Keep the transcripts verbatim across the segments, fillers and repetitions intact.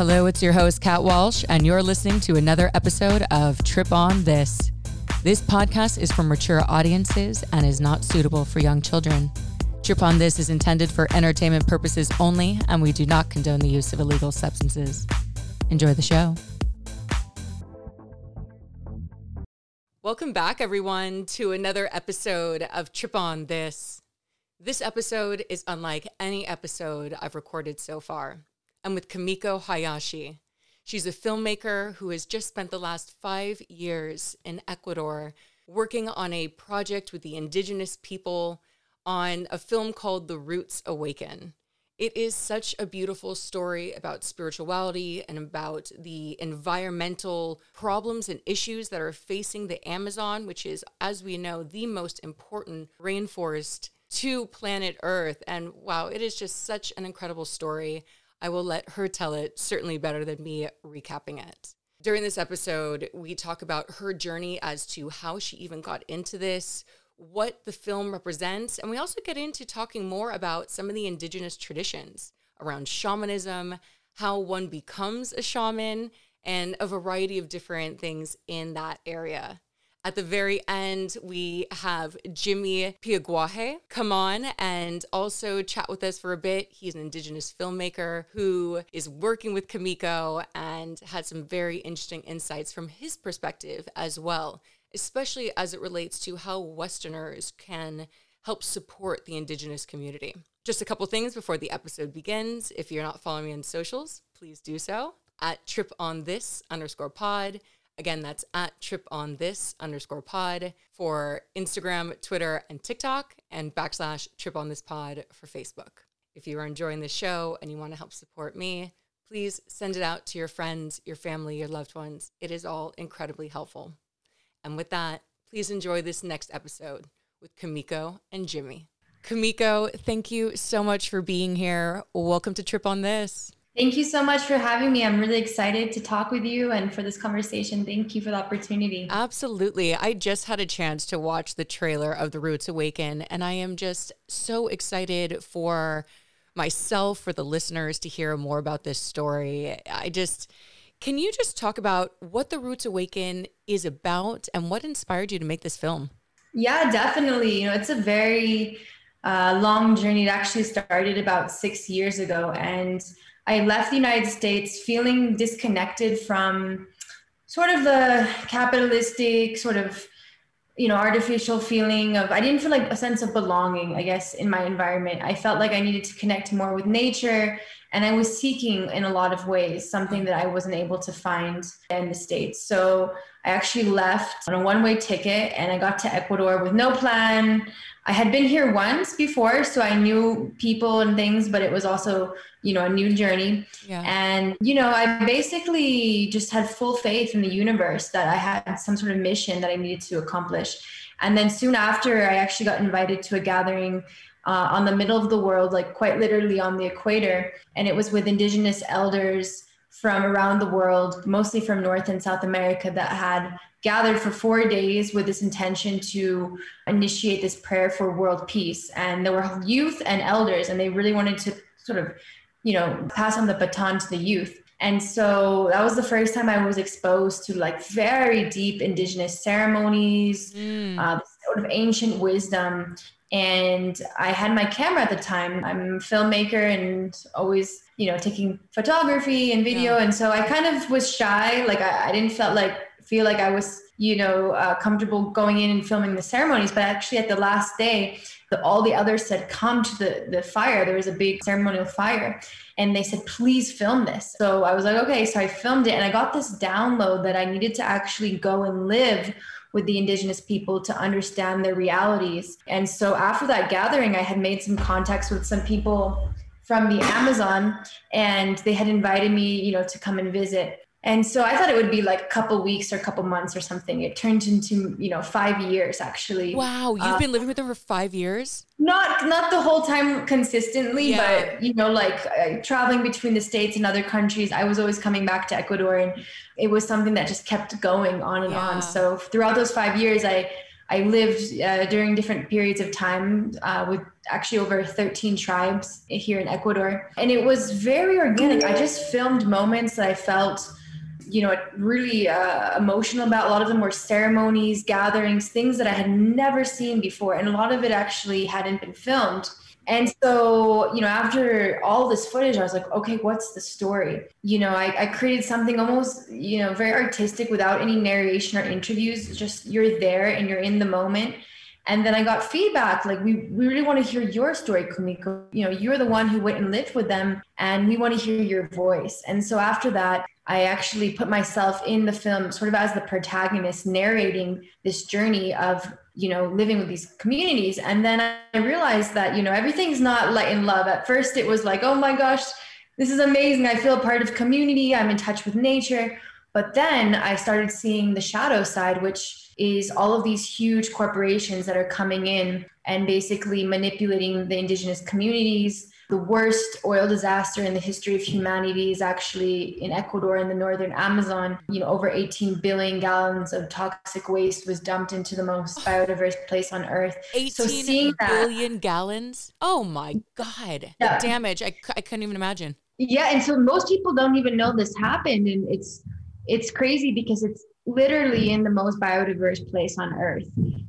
Hello, it's your host, Kat Walsh, and you're listening to another episode of Trip On This. This podcast is for mature audiences and is not suitable for young children. Trip On This is intended for entertainment purposes only, and we do not condone the use of illegal substances. Enjoy the show. Welcome back, everyone, to another episode of Trip On This. This episode is unlike any episode I've recorded so far. I'm with Kumiko Hayashi. She's a filmmaker who has just spent the last five years in Ecuador working on a project with the indigenous people on a film called The Roots Awaken. It is such a beautiful story about spirituality and about the environmental problems and issues that are facing the Amazon, which is, as we know, the most important rainforest to planet Earth. And wow, it is just such an incredible story. I will let her tell it, certainly better than me recapping it. During this episode, we talk about her journey as to how she even got into this, what the film represents, and we also get into talking more about some of the indigenous traditions around shamanism, how one becomes a shaman, and a variety of different things in that area. At the very end, we have Jimmy Piaguaje come on and also chat with us for a bit. He's an indigenous filmmaker who is working with Kumiko and had some very interesting insights from his perspective as well, especially as it relates to how Westerners can help support the indigenous community. Just a couple things before the episode begins. If you're not following me on socials, please do so at triponthis underscore pod. Again, that's at Trip On This underscore pod for Instagram, Twitter, and TikTok, and backslash Trip On This pod for Facebook. If you are enjoying this show and you want to help support me, please send it out to your friends, your family, your loved ones. It is all incredibly helpful. And with that, please enjoy this next episode with Kumiko and Jimmy. Kumiko, thank you so much for being here. Welcome to Trip On This. Thank you so much for having me. I'm really excited to talk with you and for this conversation. Thank you for the opportunity. Absolutely. I just had a chance to watch the trailer of The Roots Awaken, and I am just so excited for myself, for the listeners to hear more about this story. I just, can you just talk about what The Roots Awaken is about and what inspired you to make this film? Yeah, definitely. You know, it's a very uh, long journey. It actually started about six years ago, and I left the United States feeling disconnected from sort of the capitalistic sort of, you know, artificial feeling of, I didn't feel like a sense of belonging, I guess, in my environment. I felt like I needed to connect more with nature, and I was seeking in a lot of ways something that I wasn't able to find in the States. So I actually left on a one-way ticket and I got to Ecuador with no plan. I had been here once before, so I knew people and things, but it was also, you know, a new journey. Yeah. And, you know, I basically just had full faith in the universe that I had some sort of mission that I needed to accomplish. And then soon after, I actually got invited to a gathering uh, on the middle of the world, like quite literally on the equator. And it was with indigenous elders from around the world, mostly from North and South America, that had gathered for four days with this intention to initiate this prayer for world peace. And there were youth and elders, and they really wanted to sort of, you know, pass on the baton to the youth. And so that was the first time I was exposed to like very deep indigenous ceremonies, mm. uh, sort of ancient wisdom. And I had my camera at the time. I'm a filmmaker and always, you know, taking photography and video. Yeah. And so I kind of was shy. Like I, I didn't felt like, feel like I was, you know, uh, comfortable going in and filming the ceremonies. But actually at the last day, the, all the others said, come to the, the fire. There was a big ceremonial fire. And they said, please film this. So I was like, okay. So I filmed it and I got this download that I needed to actually go and live with the indigenous people to understand their realities. And so after that gathering, I had made some contacts with some people from the Amazon, and they had invited me, you know, to come and visit. And so I thought it would be like a couple weeks or a couple months or something. It turned into, you know, five years actually. Wow. You've uh, been living with them for five years? Not, not the whole time consistently, yeah. But, you know, like uh, traveling between the States and other countries, I was always coming back to Ecuador, and it was something that just kept going on and yeah. on. So throughout those five years, I, I lived uh, during different periods of time uh, with actually over thirteen tribes here in Ecuador. And it was very organic. I just filmed moments that I felt, you know, really uh, emotional about. A lot of them were ceremonies, gatherings, things that I had never seen before. And a lot of it actually hadn't been filmed. And so, you know, after all this footage, I was like, okay, what's the story? You know, I, I created something almost, you know, very artistic without any narration or interviews. Just you're there and you're in the moment. And then I got feedback, like, we, we really want to hear your story, Kumiko. You know, you're the one who went and lived with them, and we want to hear your voice. And so after that, I actually put myself in the film sort of as the protagonist, narrating this journey of, you know, living with these communities. And then I realized that, you know, everything's not light and love. At first it was like, oh my gosh, this is amazing. I feel part of community. I'm in touch with nature. But then I started seeing the shadow side, which is all of these huge corporations that are coming in and basically manipulating the indigenous communities. The worst oil disaster in the history of humanity is actually in Ecuador, in the northern Amazon. You know, over eighteen billion gallons of toxic waste was dumped into the most biodiverse place on earth. eighteen so seeing billion that, gallons? Oh my God. Yeah. The damage. I, I couldn't even imagine. Yeah. And so most people don't even know this happened. And it's, it's crazy because it's literally in the most biodiverse place on earth.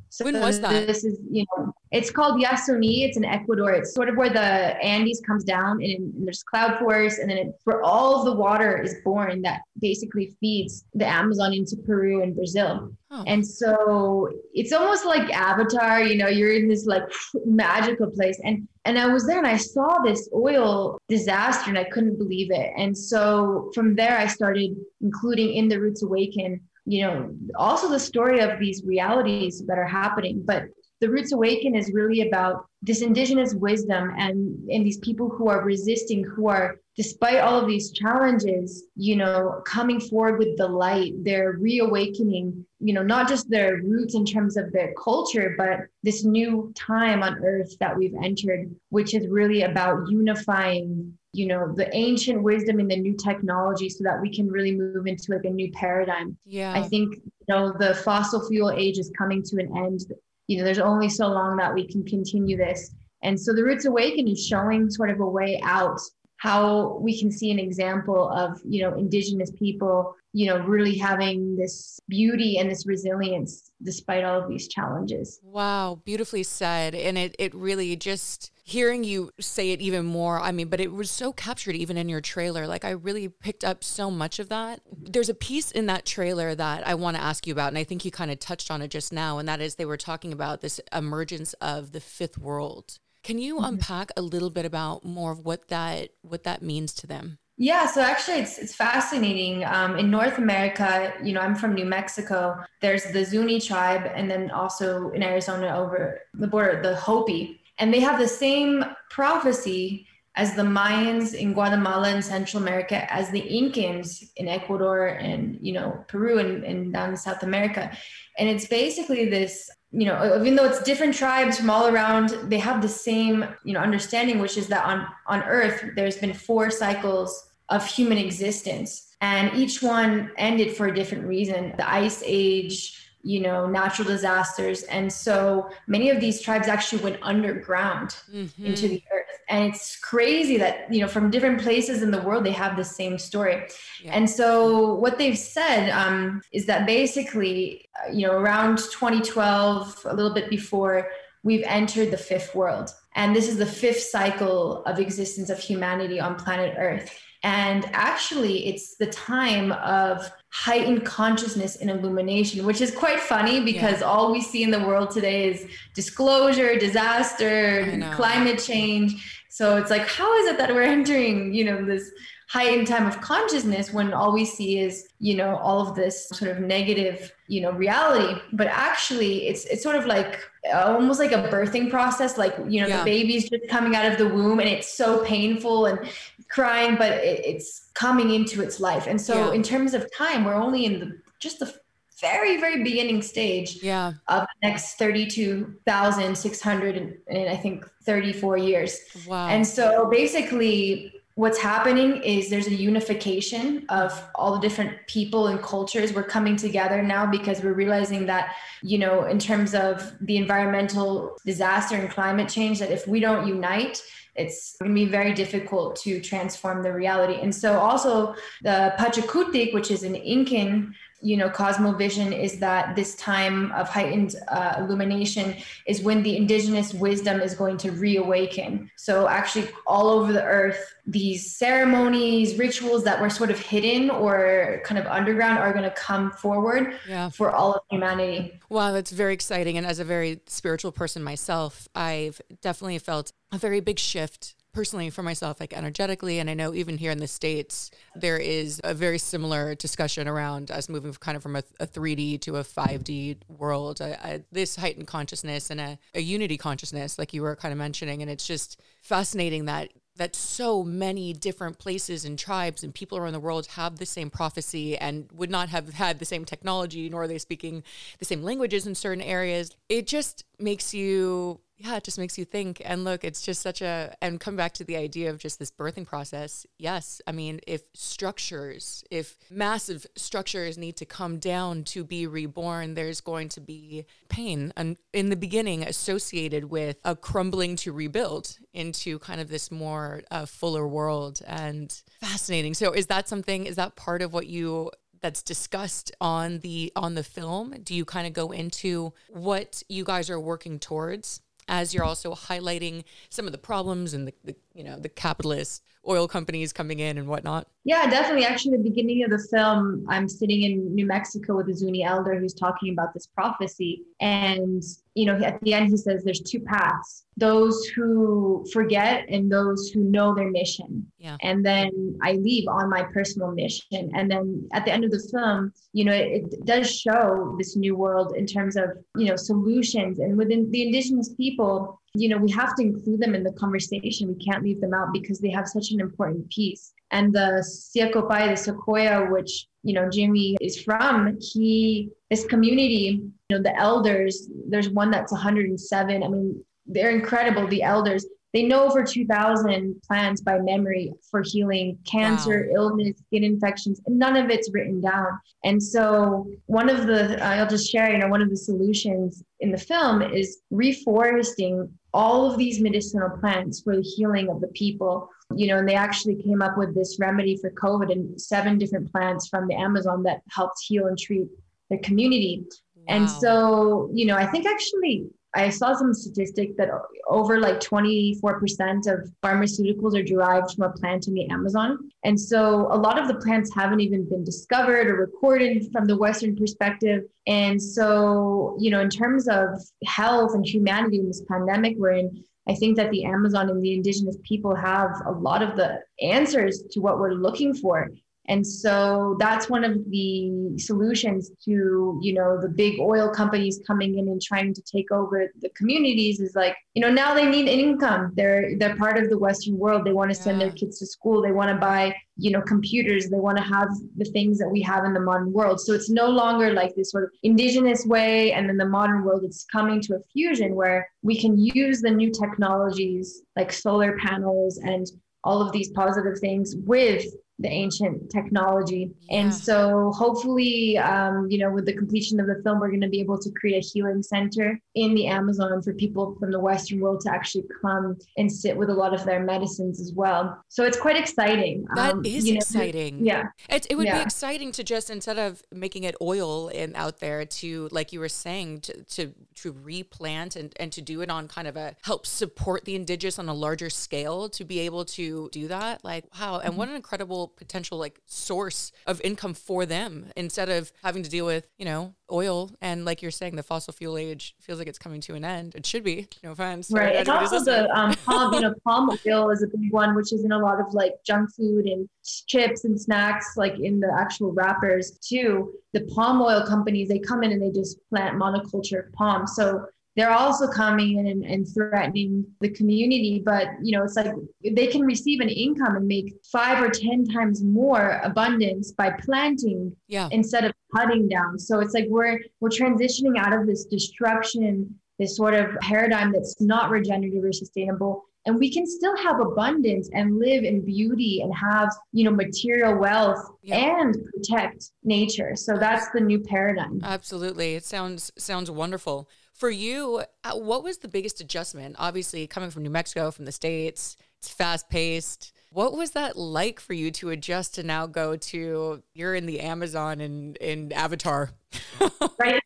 So when was that? This is, you know, it's called Yasuni. It's in Ecuador. It's sort of where the Andes comes down, and, and there's cloud forests, and then it, where all of the water is born that basically feeds the Amazon into Peru and Brazil. Oh. And so it's almost like Avatar, you know, you're in this like magical place. And and I was there and I saw this oil disaster and I couldn't believe it. And so from there, I started including in The Roots Awaken, you know, also the story of these realities that are happening. But The Roots Awaken is really about this indigenous wisdom and, and these people who are resisting, who are, despite all of these challenges, you know, coming forward with the light. They're reawakening, you know, not just their roots in terms of their culture, but this new time on earth that we've entered, which is really about unifying, you know, the ancient wisdom and the new technology so that we can really move into like a new paradigm. Yeah. I think, you know, the fossil fuel age is coming to an end. You know, there's only so long that we can continue this. And so The Roots Awaken is showing sort of a way out, how we can see an example of, you know, indigenous people, you know, really having this beauty and this resilience despite all of these challenges. Wow. Beautifully said. And it, it really just hearing you say it even more, I mean, but it was so captured even in your trailer. Like, I really picked up so much of that. There's a piece in that trailer that I want to ask you about, and I think you kind of touched on it just now. And that is, they were talking about this emergence of the fifth world. Can you unpack a little bit about more of what that what that means to them? Yeah, so actually it's it's fascinating. Um, in North America, you know, I'm from New Mexico. There's the Zuni tribe, and then also in Arizona over the border, the Hopi. And they have the same prophecy as the Mayans in Guatemala and Central America, as the Incans in Ecuador and, you know, Peru and, and down in South America. And it's basically this, you know, even though it's different tribes from all around, they have the same, you know, understanding, which is that on, on Earth, there's been four cycles of human existence. And each one ended for a different reason. The Ice Age, you know, natural disasters. And so many of these tribes actually went underground mm-hmm. into the earth. And it's crazy that, you know, from different places in the world, they have the same story. Yeah. And so what they've said um, is that basically, uh, you know, around twenty twelve, a little bit before, we've entered the fifth world. And this is the fifth cycle of existence of humanity on planet Earth. And actually, it's the time of heightened consciousness and illumination, which is quite funny because yeah. all we see in the world today is disclosure, disaster, climate change. So it's like, how is it that we're entering, you know, this heightened time of consciousness when all we see is, you know, all of this sort of negative, you know, reality? But actually, it's it's sort of like almost like a birthing process, like, you know, yeah. the baby's just coming out of the womb and it's so painful and crying, but it, it's coming into its life. And so yeah. in terms of time, we're only in the just the very, very beginning stage yeah. of the next thirty-two thousand six hundred and, and I think thirty-four years. Wow. And so basically, what's happening is there's a unification of all the different people and cultures. We're coming together now because we're realizing that, you know, in terms of the environmental disaster and climate change, that if we don't unite, it's going to be very difficult to transform the reality. And so also the Pachakutik, which is an Incan, you know, cosmovision, is that this time of heightened uh, illumination is when the indigenous wisdom is going to reawaken. So actually all over the earth, these ceremonies, rituals that were sort of hidden or kind of underground are going to come forward yeah. for all of humanity. Wow, that's very exciting. And as a very spiritual person myself, I've definitely felt a very big shift personally for myself, like energetically. And I know even here in the States, there is a very similar discussion around us moving kind of from a, a three D to a five D world, a, a, this heightened consciousness and a, a unity consciousness, like you were kind of mentioning. And it's just fascinating that that so many different places and tribes and people around the world have the same prophecy and would not have had the same technology, nor are they speaking the same languages in certain areas. It just makes you, yeah, it just makes you think. And look, it's just such a, and come back to the idea of just this birthing process. Yes. I mean, if structures, if massive structures need to come down to be reborn, there's going to be pain and in the beginning associated with a crumbling to rebuild into kind of this more uh, fuller world. And fascinating. So is that something, is that part of what you that's discussed on the on the film? Do you kind of go into what you guys are working towards as you're also highlighting some of the problems and the, the you know, the capitalist oil companies coming in and whatnot? Yeah, definitely. Actually, at the beginning of the film, I'm sitting in New Mexico with a Zuni elder who's talking about this prophecy. And, you know, at the end, he says there's two paths, those who forget and those who know their mission. Yeah. And then I leave on my personal mission. And then at the end of the film, you know, it, it does show this new world in terms of, you know, solutions. And within the indigenous people, you know, we have to include them in the conversation. We can't leave them out because they have such an important piece. And the Siekopai, the Sequoia, which, you know, Jimmy is from, he, this community, you know, the elders, there's one that's one hundred seven. I mean, they're incredible. The elders, they know over two thousand plans by memory for healing cancer, wow. illness, skin infections, and none of it's written down. And so one of the, I'll just share, you know, one of the solutions in the film is reforesting all of these medicinal plants for the healing of the people, you know, and they actually came up with this remedy for COVID and seven different plants from the Amazon that helped heal and treat their community. Wow. And so, you know, I think actually I saw some statistic that over like twenty-four percent of pharmaceuticals are derived from a plant in the Amazon. And so a lot of the plants haven't even been discovered or recorded from the Western perspective. And so, you know, in terms of health and humanity in this pandemic we're in, I think that the Amazon and the indigenous people have a lot of the answers to what we're looking for. And so that's one of the solutions to, you know, the big oil companies coming in and trying to take over the communities is like, you know, now they need an income. They're they're part of the Western world. They want to yeah. send their kids to school. They want to buy, you know, computers. They want to have the things that we have in the modern world. So it's no longer like this sort of indigenous way. And then the modern world, it's coming to a fusion where we can use the new technologies like solar panels and all of these positive things with the ancient technology. Yeah. And so hopefully, um, you know, with the completion of the film, we're going to be able to create a healing center in the Amazon for people from the Western world to actually come and sit with a lot of their medicines as well. So it's quite exciting. That um, is you know, exciting. Yeah. It, it would yeah. be exciting to just, instead of making it oil and out there to, like you were saying, to, to, to replant and, and to do it on kind of a help support the indigenous on a larger scale, to be able to do that. Like, wow. And mm-hmm. what an incredible potential like source of income for them instead of having to deal with, you know, oil. And like you're saying, the fossil fuel age feels like it's coming to an end. It should be, no offense. Right. And also listening. the um, palm, you know, palm oil is a big one, which is in a lot of like junk food and chips and snacks, like in the actual wrappers too. The palm oil companies, they come in and they just plant monoculture palm. So they're also coming in and, and threatening the community, but you know, it's like they can receive an income and make five or ten times more abundance by planting yeah. instead of cutting down. So it's like we're we're transitioning out of this destruction, this sort of paradigm that's not regenerative or sustainable, And we can still have abundance and live in beauty and have, you know, material wealth yeah. and protect nature. So that's the new paradigm. Absolutely. It sounds, sounds wonderful. For you, what was the biggest adjustment? Obviously, coming from New Mexico, from the States, it's fast paced. What was that like for you to adjust to now go to, you're in the Amazon and in Avatar? Right.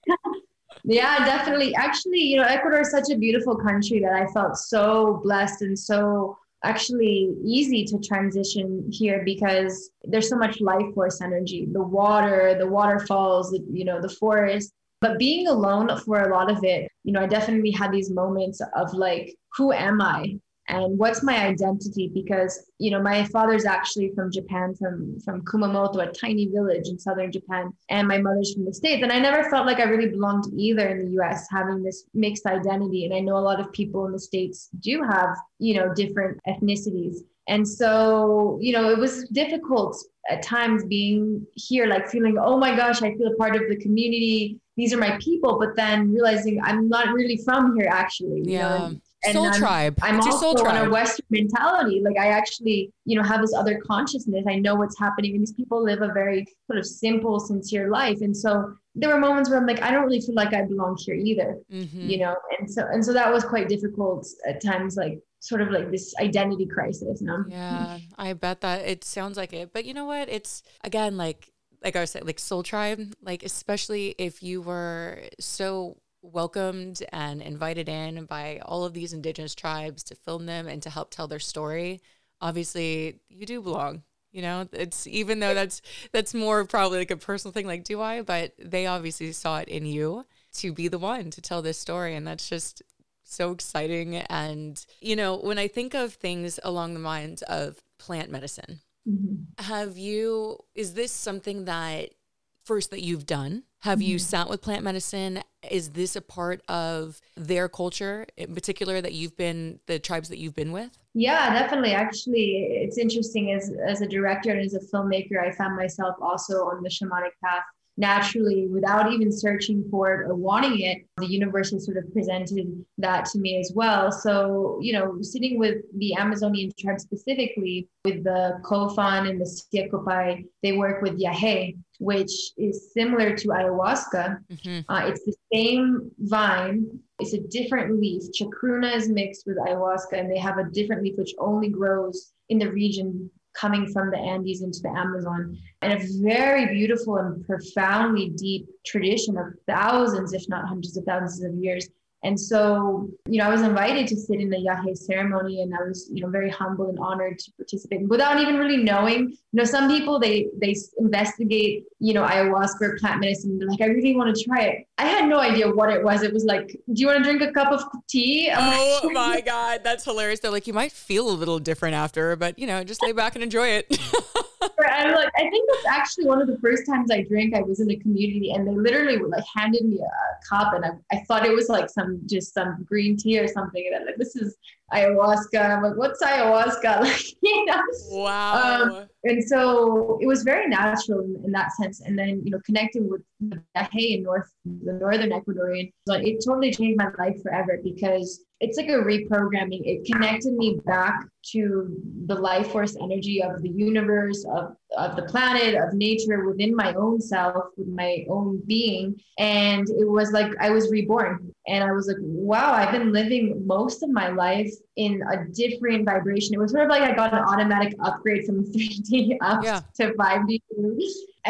Yeah, definitely. Actually, you know, Ecuador is such a beautiful country that I felt so blessed and so actually easy to transition here because there's so much life force energy, the water, the waterfalls, the, you know, the forest. But being alone for a lot of it, you know, I definitely had these moments of like, who am I? And what's my identity? Because, you know, my father's actually from Japan, from, from Kumamoto, a tiny village in southern Japan. And my mother's from the States. And I never felt like I really belonged either in the U S, having this mixed identity. And I know a lot of people in the States do have, you know, different ethnicities. And so, you know, it was difficult at times being here, like feeling, oh my gosh, I feel a part of the community. These are my people. But then realizing I'm not really from here, actually. Yeah. You know? And soul I'm, tribe. I'm it's also soul on tribe. A Western mentality. Like I actually, you know, have this other consciousness. I know what's happening. And these people live a very sort of simple, sincere life. And so there were moments where I'm like, I don't really feel like I belong here either, mm-hmm. you know? And so, and so that was quite difficult at times, like sort of like this identity crisis. You know? Yeah, I bet that it sounds like it, but you know what? It's again, like, like I was saying, like soul tribe, like, especially if you were so welcomed and invited in by all of these indigenous tribes to film them and to help tell their story. Obviously you do belong, you know, it's even though that's, that's more probably like a personal thing, like, do I, but they obviously saw it in you to be the one to tell this story. And that's just so exciting. And, you know, when I think of things along the lines of plant medicine, mm-hmm. have you, is this something that first that you've done? Have you sat with plant medicine? Is this a part of their culture in particular that you've been, the tribes that you've been with? Yeah, definitely. Actually, it's interesting as, as a director and as a filmmaker, I found myself also on the shamanic path naturally without even searching for it or wanting it. The universe has sort of presented that to me as well. So, you know, sitting with the Amazonian tribe specifically with the Kofan and the Siekopai, they work with Yagé, which is similar to ayahuasca. Mm-hmm. Uh, it's the same vine. It's a different leaf. Chakruna is mixed with ayahuasca, and they have a different leaf, which only grows in the region coming from the Andes into the Amazon. And a very beautiful and profoundly deep tradition of thousands, if not hundreds of thousands of years. And so, you know, I was invited to sit in the Yagé ceremony, and I was, you know, very humble and honored to participate without even really knowing. You know, some people, they they investigate, you know, ayahuasca or plant medicine. They're like, I really want to try it. I had no idea what it was. It was like, do you want to drink a cup of tea? I'm oh like, my God, that's hilarious. They're like, you might feel a little different after, but, you know, just lay back and enjoy it. I'm like, I think that's actually one of the first times I drank. I was in the community, and they literally were like handed me a cup, and I, I thought it was like some just some green tea or something. And I'm like, this is ayahuasca. I'm like, what's ayahuasca? Like, you know. Wow. Um, and so it was very natural in, in that sense. And then, you know, connecting with the Yagé in North, the Northern Ecuadorian, but it totally changed my life forever because it's like a reprogramming. It connected me back to the life force energy of the universe, of, of the planet, of nature within my own self, with my own being. And it was like, I was reborn. And I was like, wow, I've been living most of my life in a different vibration. It was sort of like I got an automatic upgrade from three D up yeah. to five D.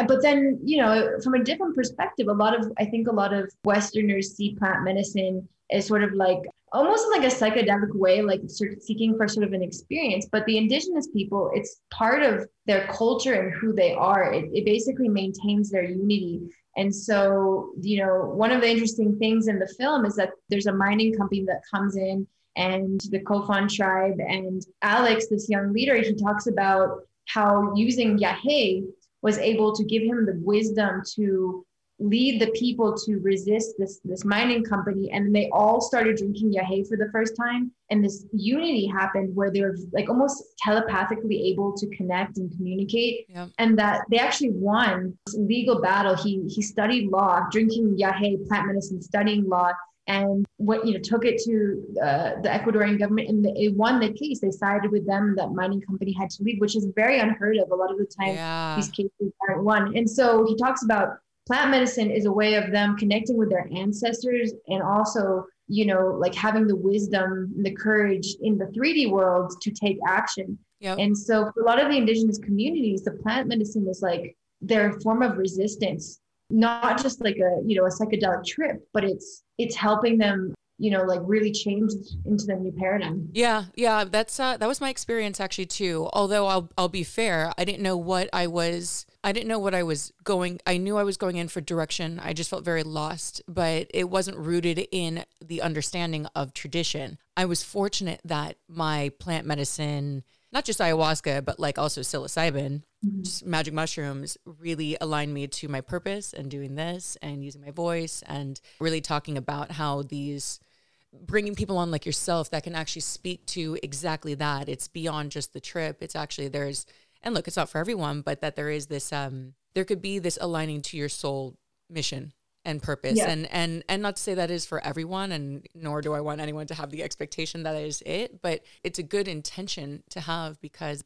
But then, you know, from a different perspective, a lot of, I think a lot of Westerners see plant medicine as sort of like, almost like a psychedelic way, like sort of seeking for sort of an experience. But the indigenous people, it's part of their culture and who they are. It, it basically maintains their unity. And so, you know, one of the interesting things in the film is that there's a mining company that comes in, and the Kofan tribe, and Alex, this young leader, he talks about how using Yagé was able to give him the wisdom to lead the people to resist this, this mining company. And they all started drinking Yagé for the first time. And this unity happened where they were like almost telepathically able to connect and communicate. Yep. And that they actually won this legal battle. He, he studied law, drinking Yagé, plant medicine, studying law. and what, you know, took it to uh, the Ecuadorian government, and they won the case. They sided with them. That mining company had to leave, which is very unheard of. A lot of the time, yeah. these cases aren't won. And so he talks about plant medicine is a way of them connecting with their ancestors, and also, you know, like having the wisdom and the courage in the three D world to take action. Yep. And so for a lot of the indigenous communities, the plant medicine is like their form of resistance, not just like a, you know, a psychedelic trip, but it's, it's helping them, you know, like really change into the new paradigm. Yeah. Yeah. That's uh, that was my experience actually too. Although I'll, I'll be fair. I didn't know what I was, I didn't know what I was going. I knew I was going in for direction. I just felt very lost, but it wasn't rooted in the understanding of tradition. I was fortunate that my plant medicine, not just ayahuasca, but like also psilocybin, mm-hmm. just magic mushrooms, really aligned me to my purpose and doing this and using my voice and really talking about how these, bringing people on like yourself that can actually speak to exactly that. It's beyond just the trip. It's actually there's, and look, it's not for everyone, but that there is this, um, there could be this aligning to your soul mission and purpose. Yeah. And, and, and not to say that is for everyone, and nor do I want anyone to have the expectation that is it, but it's a good intention to have, because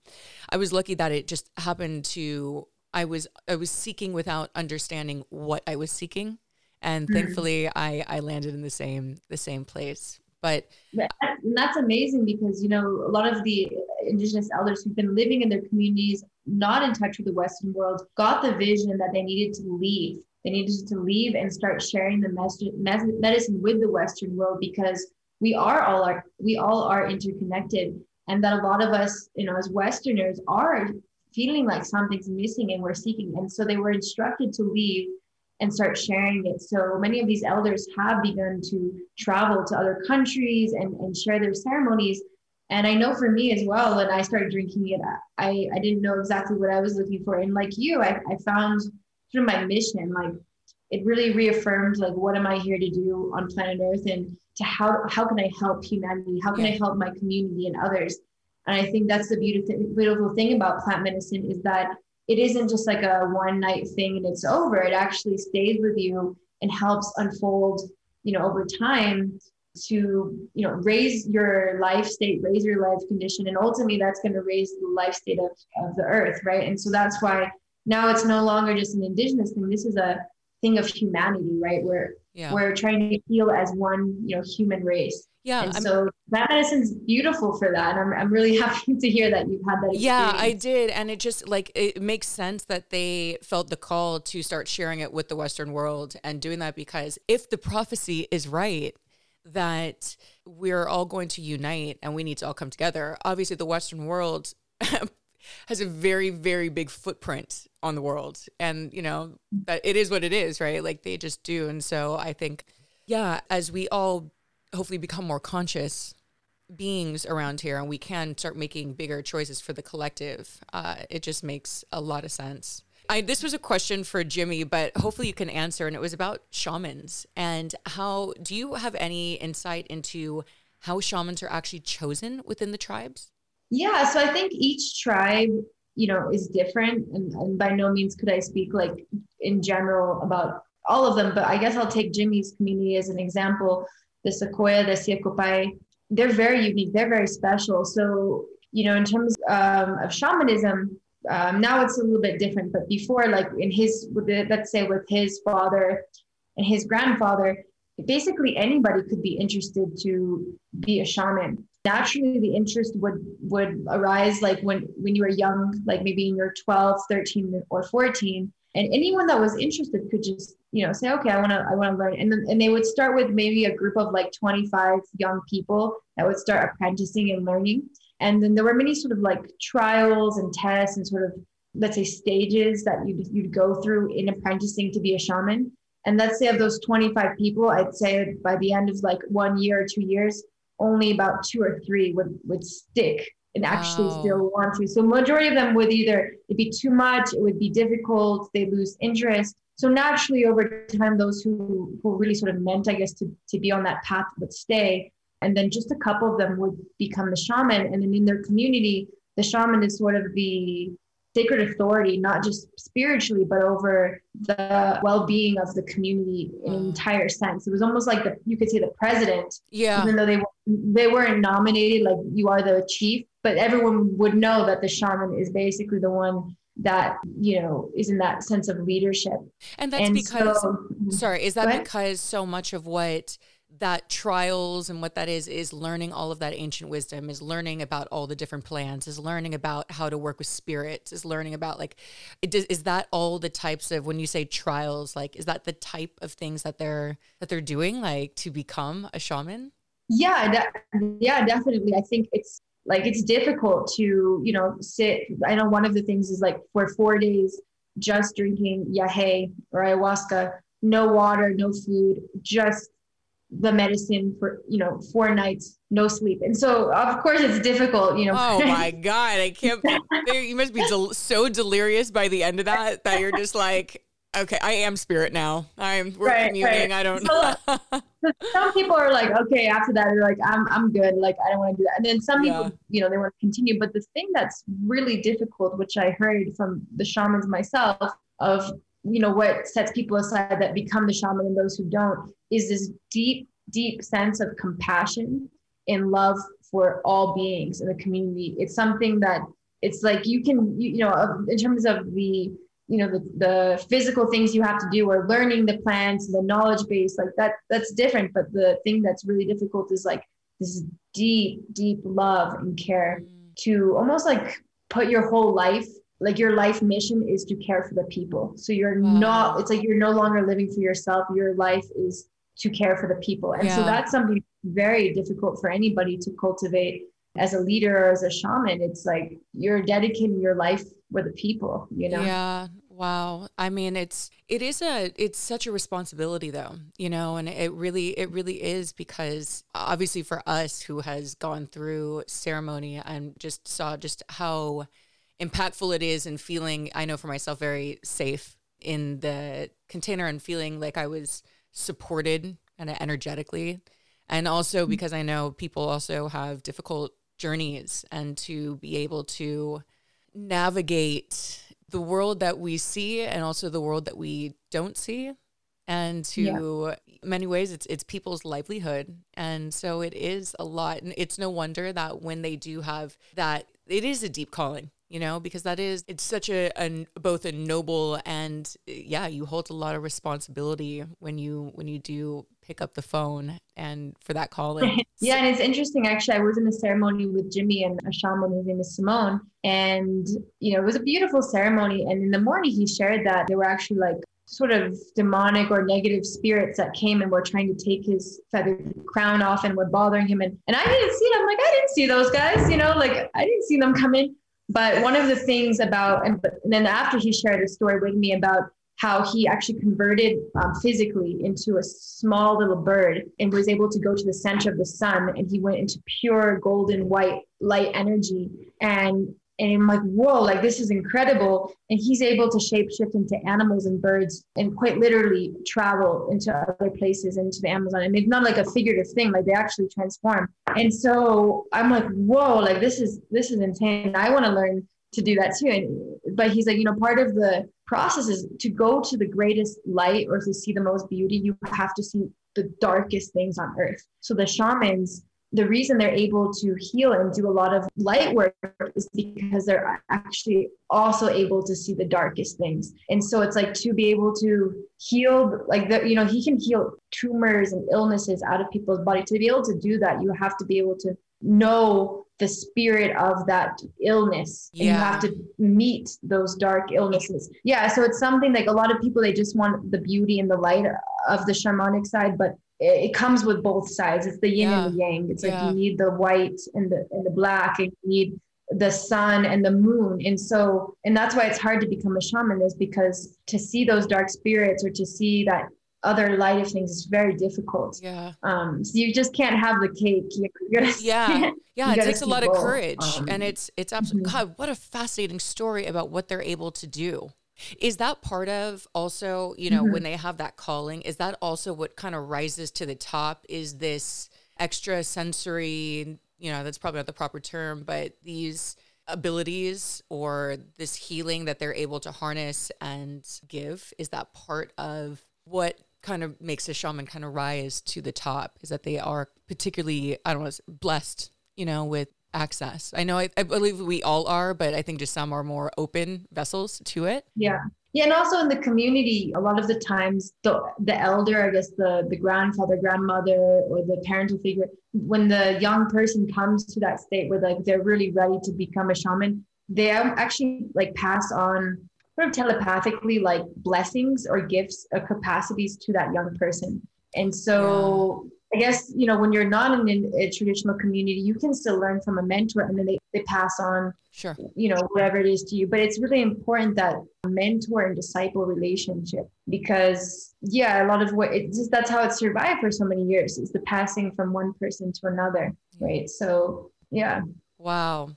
I was lucky that it just happened to, I was, I was seeking without understanding what I was seeking. And mm-hmm. thankfully I, I landed in the same, the same place, but that, and that's amazing, because, you know, a lot of the indigenous elders who've been living in their communities, not in touch with the Western world, got the vision that they needed to leave. They needed to leave and start sharing the mes- mes- medicine with the Western world, because we are all are we all are interconnected, and that a lot of us, you know, as Westerners are feeling like something's missing and we're seeking. And so they were instructed to leave and start sharing it. So many of these elders have begun to travel to other countries and, and share their ceremonies. And I know for me as well, when I started drinking it, I, I didn't know exactly what I was looking for. And like you, I, I found through my mission, like it really reaffirmed, like, what am I here to do on planet Earth, and to how, how can I help humanity? How can yeah. I help my community and others? And I think that's the beautiful, beautiful thing about plant medicine, is that it isn't just like a one night thing and it's over. It actually stays with you and helps unfold, you know, over time to, you know, raise your life state, raise your life condition. And ultimately that's going to raise the life state of, of the earth. Right. And so that's why now it's no longer just an indigenous thing. This is a thing of humanity, right? We're, yeah. we're trying to heal as one, you know, human race. Yeah. And I'm, so that medicine's beautiful for that. And I'm I'm really happy to hear that you've had that experience. Yeah, I did. And it just like, it makes sense that they felt the call to start sharing it with the Western world and doing that, because if the prophecy is right, that we're all going to unite and we need to all come together. Obviously the Western world has a very, very big footprint on the world. And, you know, but it is what it is, right? Like they just do. And so I think, yeah, as we all hopefully become more conscious beings around here and we can start making bigger choices for the collective, uh, it just makes a lot of sense. I, this was a question for Jimmy, but hopefully you can answer. And it was about shamans, and how, do you have any insight into how shamans are actually chosen within the tribes? Yeah, so I think each tribe, you know, is different, and, and by no means could I speak like in general about all of them, but I guess I'll take Jimmy's community as an example. The Sequoia, the Siekopai, they're very unique. They're very special. So, you know, in terms um, of shamanism, um, now it's a little bit different, but before, like in his, with the, let's say with his father and his grandfather, basically anybody could be interested to be a shaman. Naturally, the interest would would arise like when when you were young, like maybe in your twelve, thirteen, or fourteen, and anyone that was interested could just, you know, say, okay, I want to I want to learn, and then, and they would start with maybe a group of like twenty-five young people that would start apprenticing and learning, and then there were many sort of like trials and tests and sort of, let's say, stages that you'd you'd go through in apprenticing to be a shaman. And let's say of those twenty-five people, I'd say by the end of like one year or two years. Only about two or three would, would stick and actually wow. still want to. So majority of them would either, it'd be too much, it would be difficult, they lose interest. So naturally over time, those who who really sort of meant, I guess, to, to be on that path would stay. And then just a couple of them would become the shaman. And then in their community, the shaman is sort of the sacred authority, not just spiritually, but over the well-being of the community in an entire sense. It was almost like the, you could say the president, yeah. even though they, they weren't nominated, like you are the chief, but everyone would know that the shaman is basically the one that, you know, is in that sense of leadership. And that's and because, so, sorry, is that because so much of what that trials and what that is, is learning all of that ancient wisdom, is learning about all the different plants, is learning about how to work with spirits, is learning about like, it does, is that all the types of, when you say trials, like, is that the type of things that they're, that they're doing, like to become a shaman? Yeah. De- yeah, definitely. I think it's, Like it's difficult to, you know, sit. I know one of the things is like for four days, just drinking Yagé or ayahuasca, no water, no food, just the medicine for, you know, four nights, no sleep. And so of course it's difficult, you know. Oh my God. I can't, you must be del- so delirious by the end of that, that you're just like, okay, I am spirit now. I'm we're right, commuting. Right. I don't know. So, so some people are like, okay, after that, they're like, I'm I'm good. Like, I don't want to do that. And then some people, yeah. you know, they want to continue. But the thing that's really difficult, which I heard from the shamans myself, of, you know, what sets people aside that become the shaman and those who don't, is this deep, deep sense of compassion and love for all beings in the community. It's something that it's like you can, you, you know, in terms of the, you know, the, the physical things you have to do or learning the plants, the knowledge base, like that, that's different. But the thing that's really difficult is like this deep, deep love and care to almost like put your whole life, like your life mission is to care for the people. So you're wow. not, it's like, you're no longer living for yourself. Your life is to care for the people. And yeah. so that's something very difficult for anybody to cultivate as a leader or as a shaman. It's like, you're dedicating your life with the people, you know? Yeah. Wow. I mean, it's, it is a, it's such a responsibility though, you know, and it really, it really is, because obviously for us who has gone through ceremony and just saw just how impactful it is, and feeling, I know for myself, very safe in the container and feeling like I was supported kind of energetically. And also because I know people also have difficult journeys, and to be able to navigate the world that we see and also the world that we don't see, and to yeah. many ways it's it's people's livelihood, and so it is a lot. And it's no wonder that when they do have that, it is a deep calling, you know, because that is, it's such a, a both a noble and yeah you hold a lot of responsibility when you when you do pick up the phone and for that calling. Yeah. And it's interesting, actually, I was in a ceremony with Jimmy and a shaman, his name is Simone. And, you know, it was a beautiful ceremony. And in the morning he shared that there were actually like sort of demonic or negative spirits that came and were trying to take his feathered crown off and were bothering him. And, and I didn't see them. Like, I didn't see those guys, you know, like I didn't see them come in. But one of the things about, and, and then after he shared a story with me about how he actually converted um, physically into a small little bird and was able to go to the center of the sun. And he went into pure golden white light energy. And, and I'm like, whoa, like this is incredible. And he's able to shapeshift into animals and birds and quite literally travel into other places, into the Amazon. And it's not like a figurative thing, like they actually transform. And so I'm like, whoa, like this is, this is insane. I want to learn to do that too. And, but he's like, you know, part of the process is to go to the greatest light or to see the most beauty, you have to see the darkest things on earth. So the shamans, the reason they're able to heal and do a lot of light work is because they're actually also able to see the darkest things. And so it's like to be able to heal, like the, you know, he can heal tumors and illnesses out of people's body. To be able to do that, you have to be able to know the spirit of that illness, yeah. and you have to meet those dark illnesses. Yeah. So it's something like a lot of people, they just want the beauty and the light of the shamanic side, but it, it comes with both sides. It's the yin yeah. and the yang. It's yeah. like you need the white and the, and the black, and you need the sun and the moon. And so, and that's why it's hard to become a shaman, is because to see those dark spirits or to see that other light of things is very difficult. Yeah. Um, so you just can't have the cake. You gotta, yeah. Yeah. It takes a lot both. of courage. Um, and it's, it's absolutely, mm-hmm. God, what a fascinating story about what they're able to do. Is that part of also, you know, mm-hmm. when they have that calling, is that also what kind of rises to the top, is this extra sensory, you know, that's probably not the proper term, but these abilities or this healing that they're able to harness and give? Is that part of what kind of makes a shaman kind of rise to the top, is that they are particularly, I don't know, blessed, you know, with access? I know, I, I believe we all are, but I think just some are more open vessels to it. Yeah. Yeah. And also in the community, a lot of the times the the elder, I guess the, the grandfather, grandmother, or the parental figure, when the young person comes to that state where like they're really ready to become a shaman, they actually like pass on sort of telepathically like blessings or gifts or capacities to that young person. And so I guess, you know, when you're not in a traditional community, you can still learn from a mentor, and then they, they pass on, sure, you know, whatever it is to you. But it's really important, that mentor and disciple relationship, because, yeah, a lot of what it's just, that's how it survived for so many years, is the passing from one person to another, right? So, yeah. Wow.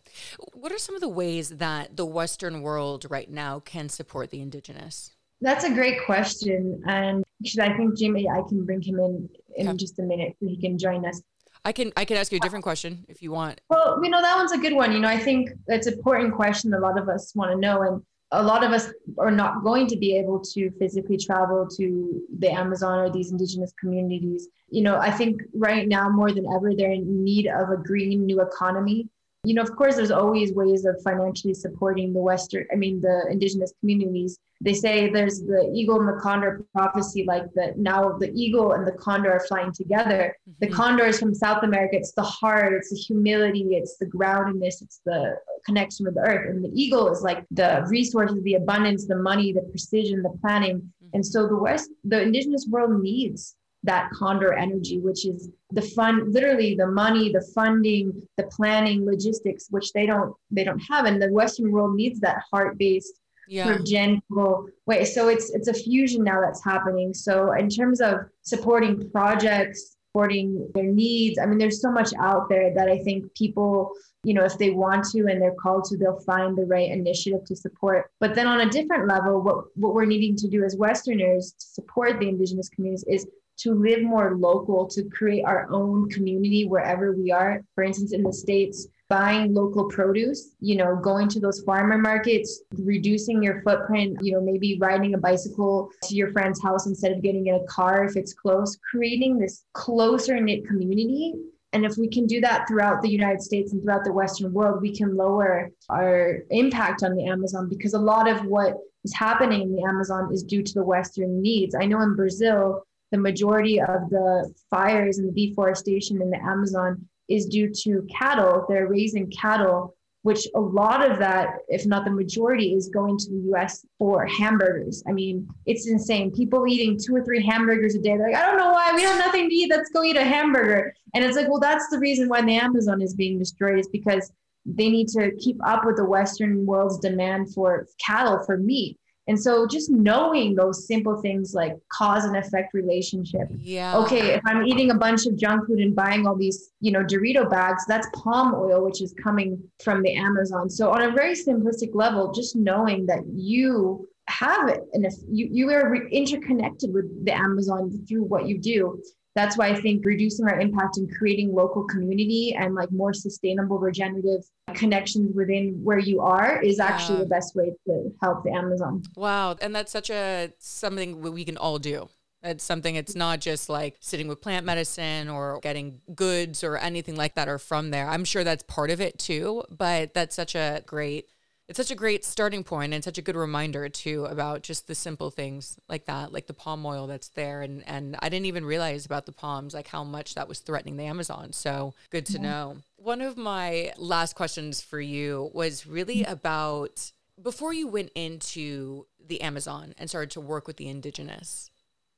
What are some of the ways that the Western world right now can support the indigenous? That's a great question. And actually, I think Jimmy, I can bring him in in yeah. just a minute so he can join us. I can I can ask you a different question if you want. Well, you know, that one's a good one. You know, I think that's an important question a lot of us want to know. And a lot of us are not going to be able to physically travel to the Amazon or these indigenous communities. You know, I think right now more than ever, they're in need of a green new economy. You know, of course, there's always ways of financially supporting the Western, I mean, the indigenous communities. They say there's the eagle and the condor prophecy, like that now the eagle and the condor are flying together. Mm-hmm. The condor is from South America. It's the heart, it's the humility, it's the groundedness, it's the connection with the earth. And the eagle is like the resources, the abundance, the money, the precision, the planning. Mm-hmm. And so the West, the indigenous world needs that condor energy, which is the fun, literally the money, the funding, the planning, logistics, which they don't, they don't have. And the Western world needs that heart-based, yeah, sort of gentle way. So it's, it's a fusion now that's happening. So in terms of supporting projects, supporting their needs, I mean, there's so much out there that I think people, you know, if they want to and they're called to, they'll find the right initiative to support. But then on a different level, what, what we're needing to do as Westerners to support the indigenous communities is to live more local, to create our own community wherever we are. For instance, in the States, buying local produce, you know, going to those farmer markets, reducing your footprint, you know, maybe riding a bicycle to your friend's house instead of getting in a car if it's close, creating this closer knit community. And if we can do that throughout the United States and throughout the Western world, we can lower our impact on the Amazon, because a lot of what is happening in the Amazon is due to the Western needs. I know in Brazil, the majority of the fires and the deforestation in the Amazon is due to cattle. They're raising cattle, which a lot of that, if not the majority, is going to the U S for hamburgers. I mean, it's insane. People eating two or three hamburgers a day. They're like, I don't know why. We have nothing to eat. Let's go eat a hamburger. And it's like, well, that's the reason why the Amazon is being destroyed, is because they need to keep up with the Western world's demand for cattle, for meat. And so just knowing those simple things like cause and effect relationship. Yeah. Okay, if I'm eating a bunch of junk food and buying all these, you know, Dorito bags, that's palm oil, which is coming from the Amazon. So on a very simplistic level, just knowing that you have it and if you, you are re- interconnected with the Amazon through what you do. That's why I think reducing our impact and creating local community and like more sustainable, regenerative connections within where you are is actually yeah. the best way to help the Amazon. Wow. And that's such a, something we can all do. It's something, it's not just like sitting with plant medicine or getting goods or anything like that or from there. I'm sure that's part of it too, but that's such a great, it's such a great starting point and such a good reminder too about just the simple things like that, like the palm oil that's there. And, and I didn't even realize about the palms, like how much that was threatening the Amazon. So good to yeah. know. One of my last questions for you was really about before you went into the Amazon and started to work with the indigenous,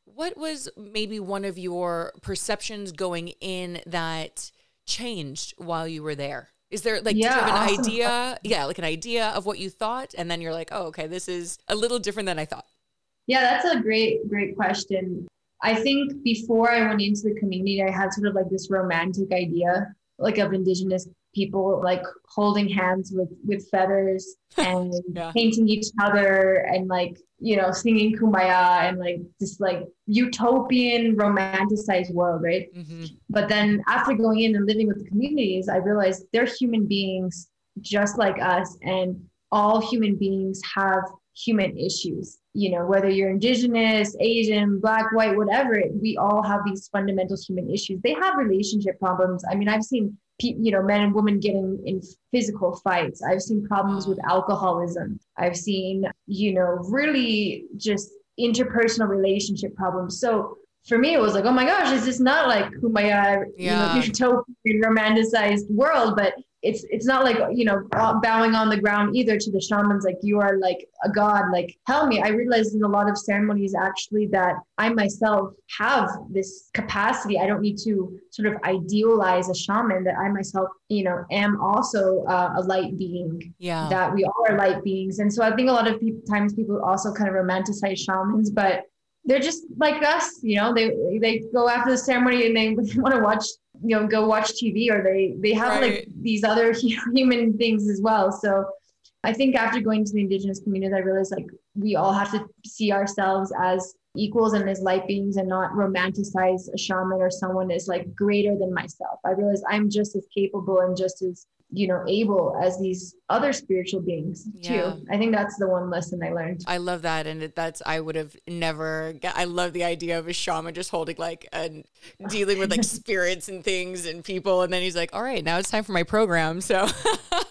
what was maybe one of your perceptions going in that changed while you were there? Is there like yeah, did you have an awesome. idea? Yeah, like an idea of what you thought, and then you're like, oh, okay, this is a little different than I thought. Yeah, that's a great, great question. I think before I went into the community, I had sort of like this romantic idea, like of indigenous people, like holding hands with, with feathers and yeah. painting each other and like, you know, singing Kumbaya and like this like utopian romanticized world, right? Mm-hmm. But then after going in and living with the communities, I realized they're human beings just like us, and all human beings have human issues. You know, whether you're indigenous, Asian, black, white, whatever, we all have these fundamental human issues. They have relationship problems. I mean, I've seen, you know, men and women getting in physical fights. I've seen problems with alcoholism. I've seen, you know, really just interpersonal relationship problems. So for me, it was like, oh my gosh, is this not like Kumbaya, yeah. you know, utopian, romanticized world? But it's it's not like, you know, bowing on the ground either to the shamans, like, you are like a god, like, help me. I realized in a lot of ceremonies, actually, that I myself have this capacity. I don't need to sort of idealize a shaman, that I myself, you know, am also uh, a light being, yeah. that we all are light beings. And so I think a lot of pe- times people also kind of romanticize shamans, but they're just like us, you know, they they go after the ceremony and they want to watch, you know, go watch T V, or they, they have right. like these other human things as well. So I think after going to the indigenous communities, I realized like we all have to see ourselves as equals and as light beings, and not romanticize a shaman or someone as like greater than myself. I realized I'm just as capable and just as, you know, able as these other spiritual beings yeah. too. I think that's the one lesson I learned. I love that. And that's, I would have never, I love the idea of a shaman just holding like and dealing with like spirits and things and people. And then he's like, all right, now it's time for my program. So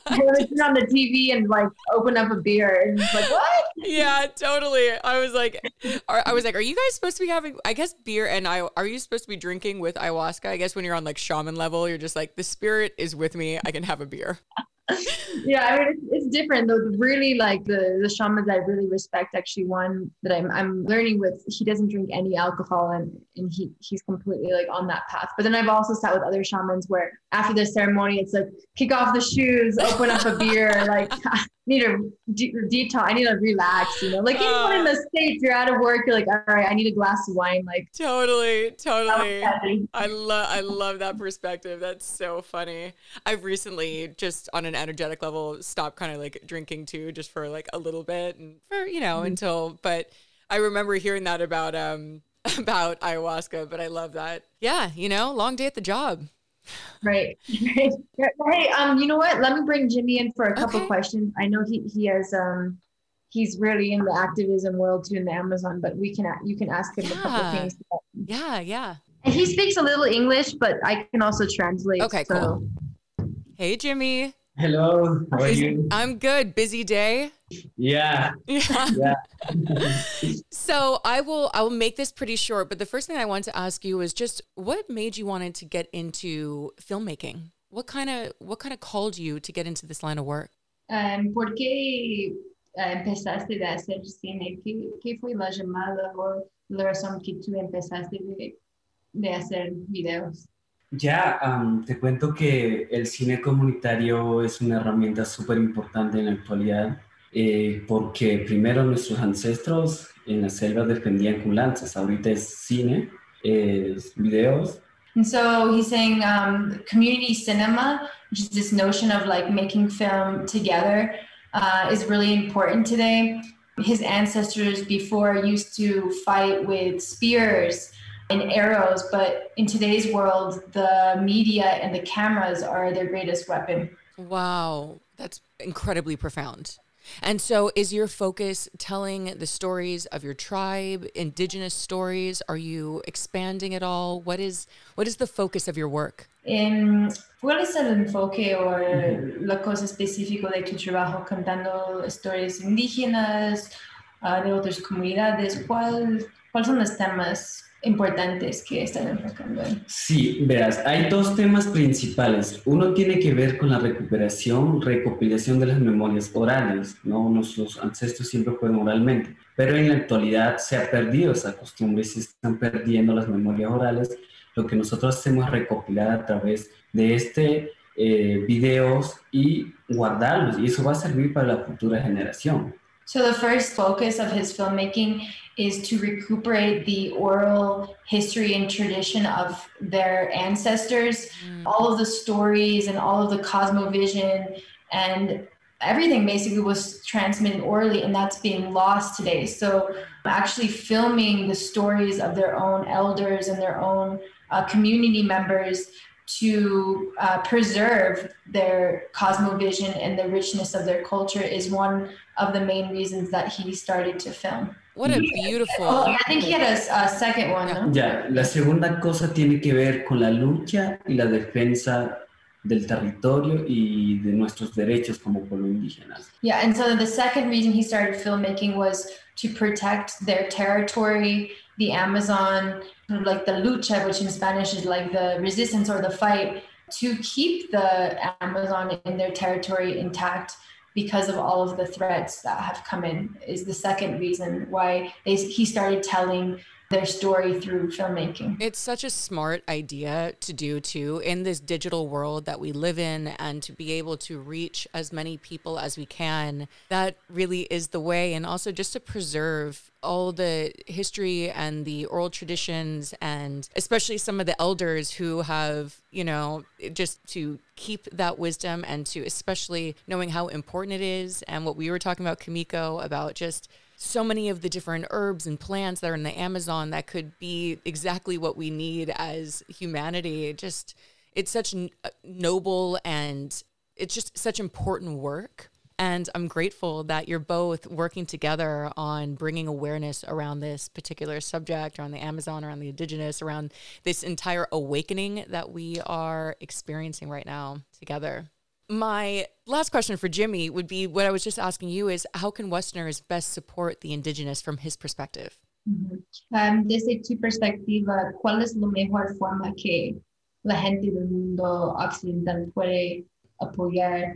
I would turn on the T V and like open up a beer and it's like, what? Yeah, totally. I was like, I was like, are you guys supposed to be having, I guess beer and I, are you supposed to be drinking with ayahuasca? I guess when you're on like shaman level, you're just like, the spirit is with me. I can have a beer. Yeah, I mean, it's, it's different though. Really, like the the shaman that I really respect, actually one that I'm I'm learning with, he doesn't drink any alcohol, and and he he's completely like on that path. But then I've also sat with other shamans where after the ceremony, it's like kick off the shoes, open up a beer, like I need to de- detox, I need to relax. You know, like anyone uh, in the States, you're out of work, you're like, all right, I need a glass of wine. Like totally, totally. I love I love that perspective. That's so funny. I've recently just on an energetic level stop kind of like drinking too, just for like a little bit and for, you know, mm-hmm. until, but I remember hearing that about, um, about ayahuasca, but I love that. Yeah. You know, long day at the job. Right. Right. Hey, um, you know what? Let me bring Jimmy in for a couple okay. questions. I know he, he has, um, he's really in the activism world too in the Amazon, but we can, you can ask him yeah. a couple things. Yeah. Yeah. And he speaks a little English, but I can also translate. Okay, so. Cool. Hey, Jimmy. Hello, how are you? I'm good. Busy day. Yeah. Yeah. yeah. So I will I will make this pretty short, but the first thing I want to ask you is just what made you wanted to get into filmmaking? What kind of what kind of called you to get into this line of work? Um, ¿Por qué empezaste a hacer cine? ¿Qué, qué fue la llamada o la razón que tú empezaste de, de hacer videos? Ya, um, te cuento que el cine comunitario es una herramienta súper importante en la actualidad eh, porque primero nuestros ancestros en las selvas defendían con lanzas. Ahorita es cine, eh, es videos. And so he's saying um, community cinema, which is this notion of like making film together, uh, is really important today. His ancestors before used to fight with spears and arrows, but in today's world, the media and the cameras are their greatest weapon. Wow, that's incredibly profound. And so is your focus telling the stories of your tribe, indigenous stories? Are you expanding at all? What is what is the focus of your work? Um, ¿Cuál es el enfoque o mm-hmm. la cosa específica de tu trabajo contando historias indígenas, uh, de otras comunidades? ¿Cuál, ¿Cuáles son los temas importantes que están enfocando? Sí, verás, hay dos temas principales. Uno tiene que ver con la recuperación, recopilación de las memorias orales, ¿no? Nuestros ancestros siempre fueron oralmente, pero en la actualidad se ha perdido esa costumbre y se están perdiendo las memorias orales. Lo que nosotros hacemos es recopilar a través de este eh, videos y guardarlos, y eso va a servir para la futura generación. So the first focus of his filmmaking is to recuperate the oral history and tradition of their ancestors, mm. all of the stories and all of the cosmovision and everything basically was transmitted orally, and that's being lost today. So actually filming the stories of their own elders and their own uh, community members to uh, preserve their cosmovision and the richness of their culture is one of the main reasons that he started to film. What a beautiful... Oh, I think he had a, a second one. Yeah. No? Yeah, la segunda cosa tiene que ver con la lucha y la defensa del territorio y de nuestros derechos como pueblo indígenas. Yeah, and so the second reason he started filmmaking was to protect their territory, the Amazon, like the lucha, which in Spanish is like the resistance or the fight, to keep the Amazon and their territory intact because of all of the threats that have come in, is the second reason why they, he started telling their story through filmmaking. It's such a smart idea to do too in this digital world that we live in, and to be able to reach as many people as we can. That really is the way. And also just to preserve all the history and the oral traditions, and especially some of the elders who have, you know, just to keep that wisdom, and to especially knowing how important it is. And what we were talking about, Kumiko, about just so many of the different herbs and plants that are in the Amazon that could be exactly what we need as humanity. It just, it's such noble, and it's just such important work. And I'm grateful that you're both working together on bringing awareness around this particular subject, around the Amazon, around the indigenous, around this entire awakening that we are experiencing right now together. My last question for Jimmy would be what I was just asking you is, how can Westerners best support the indigenous from his perspective? Mm-hmm. Um, desde tu perspectiva, ¿cuál es la mejor forma que la gente del mundo occidental puede apoyar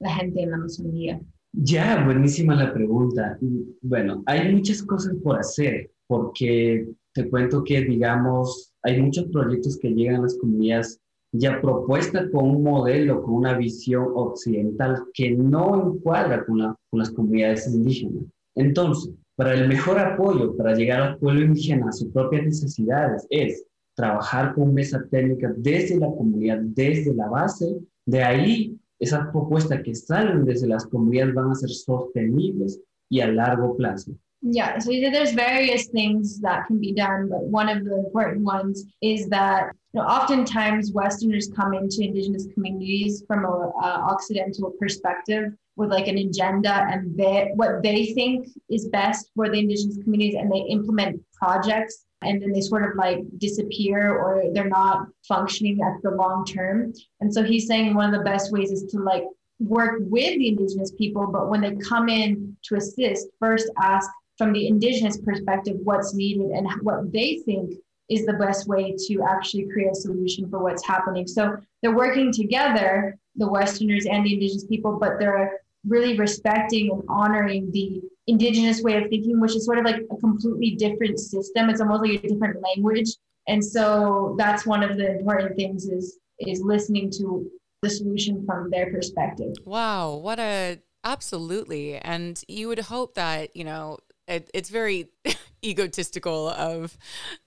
la gente en la Amazonía? Ya, buenísima la pregunta. Bueno, hay muchas cosas por hacer, porque te cuento que, digamos, hay muchos proyectos que llegan a las comunidades ya propuesta con un modelo, con una visión occidental que no encuadra con, la, con las comunidades indígenas. Entonces, para el mejor apoyo, para llegar al pueblo indígena a sus propias necesidades, es trabajar con mesa técnica desde la comunidad, desde la base. De ahí, esas propuestas que salen desde las comunidades van a ser sostenibles y a largo plazo. Yeah, so there's various things that can be done, but one of the important ones is that, you know, oftentimes Westerners come into indigenous communities from an Occidental perspective with like an agenda and they, what they think is best for the indigenous communities, and they implement projects and then they sort of like disappear, or they're not functioning at the long term. And so he's saying one of the best ways is to like work with the indigenous people, but when they come in to assist, first ask from the indigenous perspective what's needed and what they think is the best way to actually create a solution for what's happening. So they're working together, the Westerners and the indigenous people, but they're really respecting and honoring the indigenous way of thinking, which is sort of like a completely different system. It's almost like a different language. And so that's one of the important things is, is listening to the solution from their perspective. Wow, what a, absolutely. And you would hope that, you know, it, it's very egotistical of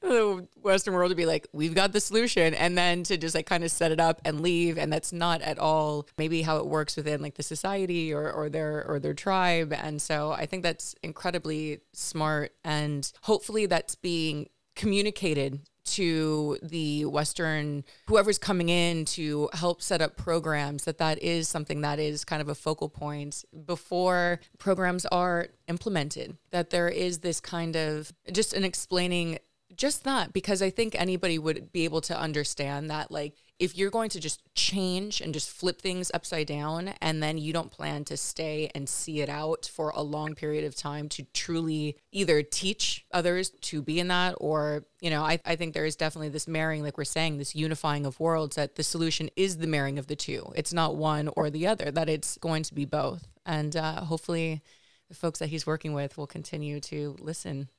the Western world to be like, we've got the solution, and then to just like kind of set it up and leave. And that's not at all maybe how it works within like the society or, or their, or their tribe. And so I think that's incredibly smart, and hopefully that's being communicated to the Western, whoever's coming in to help set up programs, that that is something that is kind of a focal point before programs are implemented, that there is this kind of just an explaining just that, because I think anybody would be able to understand that, like, if you're going to just change and just flip things upside down, and then you don't plan to stay and see it out for a long period of time to truly either teach others to be in that, or, you know, I, I think there is definitely this marrying, like we're saying, this unifying of worlds, that the solution is the marrying of the two. It's not one or the other, that it's going to be both. And uh, hopefully the folks that he's working with will continue to listen.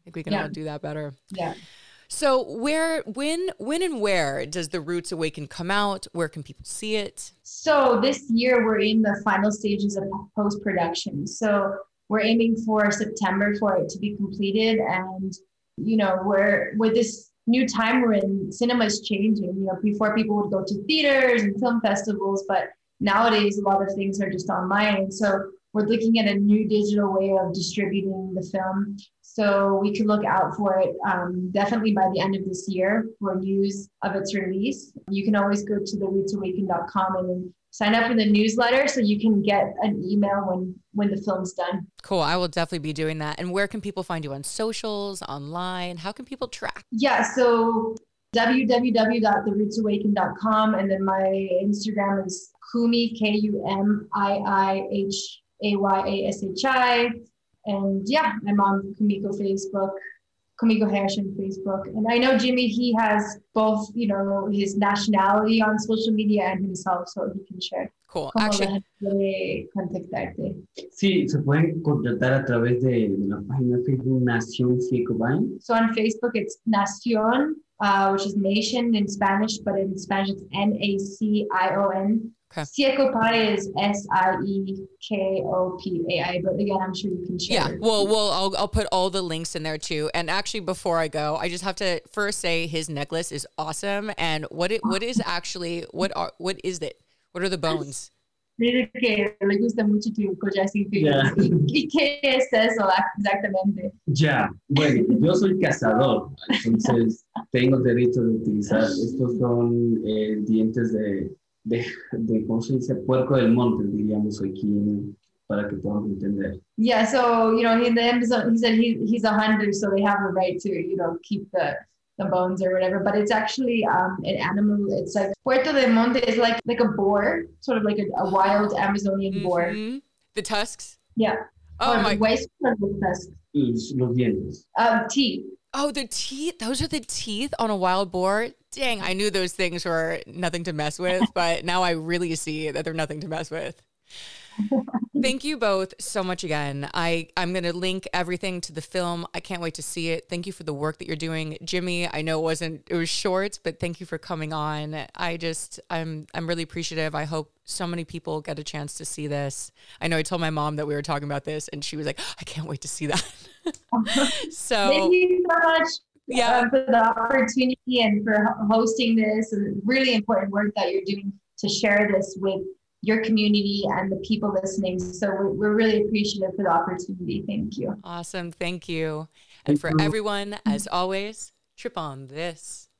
I think we can yeah. all do that better. Yeah. So where, when, when and where does The Roots Awaken come out? Where can people see it? So this year we're in the final stages of post-production. So we're aiming for September for it to be completed. And, you know, we're, with this new time we're in, cinema is changing. You know, before people would go to theaters and film festivals, but nowadays a lot of things are just online. So we're looking at a new digital way of distributing the film. So we could look out for it um, definitely by the end of this year for news of its release. You can always go to the roots awaken dot com and sign up for the newsletter so you can get an email when, when the film's done. Cool. I will definitely be doing that. And where can people find you on socials, online? How can people track? Yeah, so w w w dot the roots awaken dot com. And then my Instagram is Kumi, K U M I I H A Y A S H I. And yeah, I'm on Kumiko Facebook, Kumiko Hayashi on Facebook. And I know Jimmy, he has both, you know, his nationality on social media and himself, so he can share. Cool. Actually, puede contactarte. Sí, se pueden contactar a través de la página Facebook Nación Siekopai. So on Facebook, it's Nación, uh, which is nation in Spanish, but in Spanish, it's N A C I O N. Okay. Siekopai is S I E K O P A I, but again, I'm sure you can share. Yeah, well, well I'll, I'll put all the links in there too. And actually, before I go, I just have to first say his necklace is awesome. And what it what is actually, what are what is it? What are the bones? Dice que le gusta mucho tu collarcito. ¿Y qué es eso exactamente? Ya, bueno, yo soy cazador, entonces tengo derecho de utilizar. Estos son eh, dientes de... De, de, ¿cómo se dice? Puerco del monte, diríamos aquí, para que podamos entender. Yeah, so, you know, he, the Amazon, he said he, he's a hunter, so they have a right to, you know, keep the, the bones or whatever. But it's actually um, an animal. It's like, Puerco del Monte is like like a boar, sort of like a, a wild Amazonian mm-hmm. boar. The tusks? Yeah. Oh, or my God. The tusks. Los dientes. Um, teeth. Oh, the teeth. Those are the teeth on a wild boar. Dang, I knew those things were nothing to mess with, but now I really see that they're nothing to mess with. Thank you both so much again. I, I'm going to link everything to the film. I can't wait to see it. Thank you for the work that you're doing. Jimmy, I know it wasn't, it was short, but thank you for coming on. I just, I'm, I'm really appreciative. I hope so many people get a chance to see this. I know I told my mom that we were talking about this and she was like, I can't wait to see that. So thank you so much. Yeah, um, for the opportunity and for hosting this, and really important work that you're doing to share this with your community and the people listening. So we're, we're really appreciative for the opportunity. Thank you. Awesome. Thank you. And for everyone, as always, trip on this.